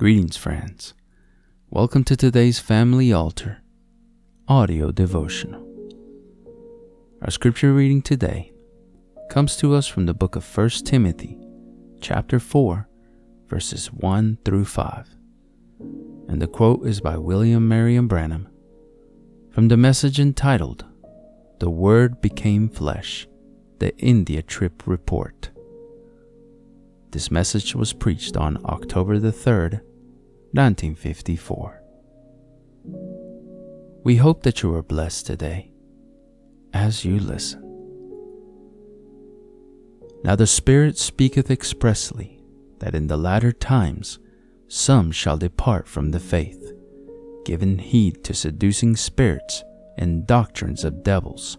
Greetings, friends. Welcome to today's Family Altar Audio Devotional. Our scripture reading today comes to us from the book of 1 Timothy, chapter 4, verses 1 through 5. And the quote is by William Marion Branham from the message entitled, The Word Became Flesh, The India Trip Report. This message was preached on October the 3rd, 1954. We hope that you are blessed today as you listen. Now the Spirit speaketh expressly, that in the latter times some shall depart from the faith, giving heed to seducing spirits and doctrines of devils,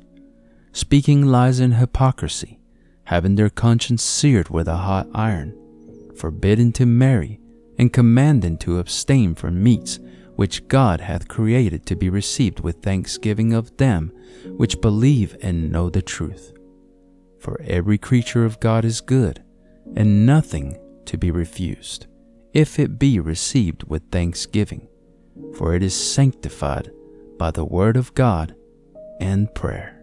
speaking lies and hypocrisy, having their conscience seared with a hot iron, forbidden to marry, and commanding to abstain from meats which God hath created to be received with thanksgiving of them which believe and know the truth. For every creature of God is good, and nothing to be refused, if it be received with thanksgiving, for it is sanctified by the word of God and prayer.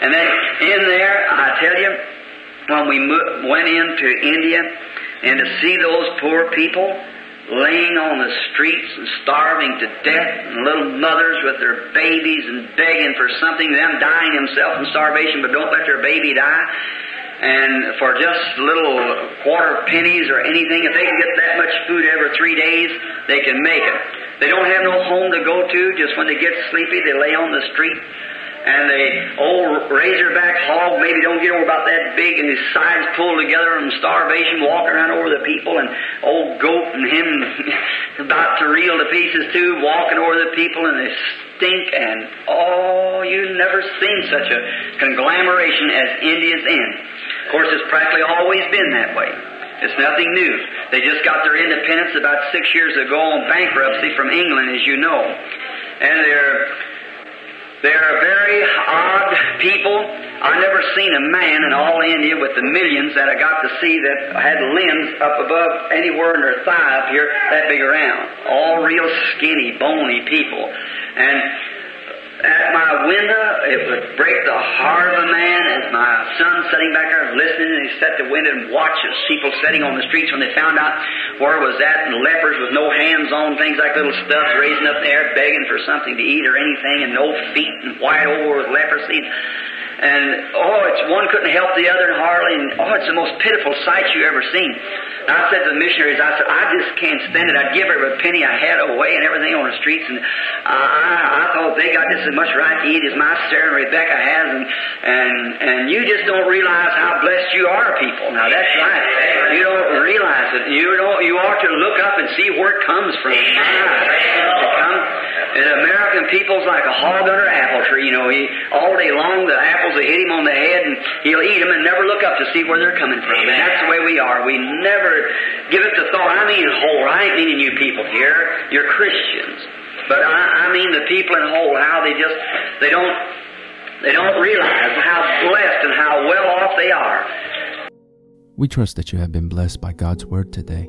And then in there, I tell you, when we went into India, and to see those poor people laying on the streets and starving to death, and little mothers with their babies and begging for something, them dying themselves in starvation, but don't let their baby die, and for just little quarter pennies or anything, if they can get that much food every 3 days, they can make it. They don't have no home to go to. Just when they get sleepy, they lay on the street. And the old razorback hog maybe don't get over about that big, and his sides pulled together from starvation, walking around over the people, and old goat and him about to reel to pieces too, walking over the people, and they stink, and oh, you never seen such a conglomeration as India's in. Of course, it's practically always been that way. It's nothing new. They just got their independence about 6 years ago on bankruptcy from England, as you know. And they're very odd people. I've never seen a man in all India with the millions that I got to see that had limbs up above anywhere in their thigh up here, that big around. All real skinny, bony people. And at my window, it would break the heart of a man as my son sitting back there listening, and he set the window and watched as people sitting on the streets when they found out where it was at, and lepers with no hands on, things like little stuffs raising up in the air, begging for something to eat or anything, and no feet, and wide over with leprosy. And, oh, it's one couldn't help the other, and hardly, and, oh, it's the most pitiful sight you ever seen. And I said to the missionaries, I said, I just can't stand it. I'd give every penny I had away and everything on the streets, and I thought they got just as much right to eat as my Sarah and Rebecca has, and you just don't realize how blessed you are, people. Now, that's right. You don't realize it. You ought to look up and see where it comes from. And American people's like a hog under an apple tree, you know. All day long, the apples will hit him on the head, and he'll eat them and never look up to see where they're coming from. And that's the way we are. We never give it the thought. I mean whole. I ain't meaning you people here. You're Christians. But I mean the people in whole, how they just, they don't realize how blessed and how well off they are. We trust that you have been blessed by God's Word today.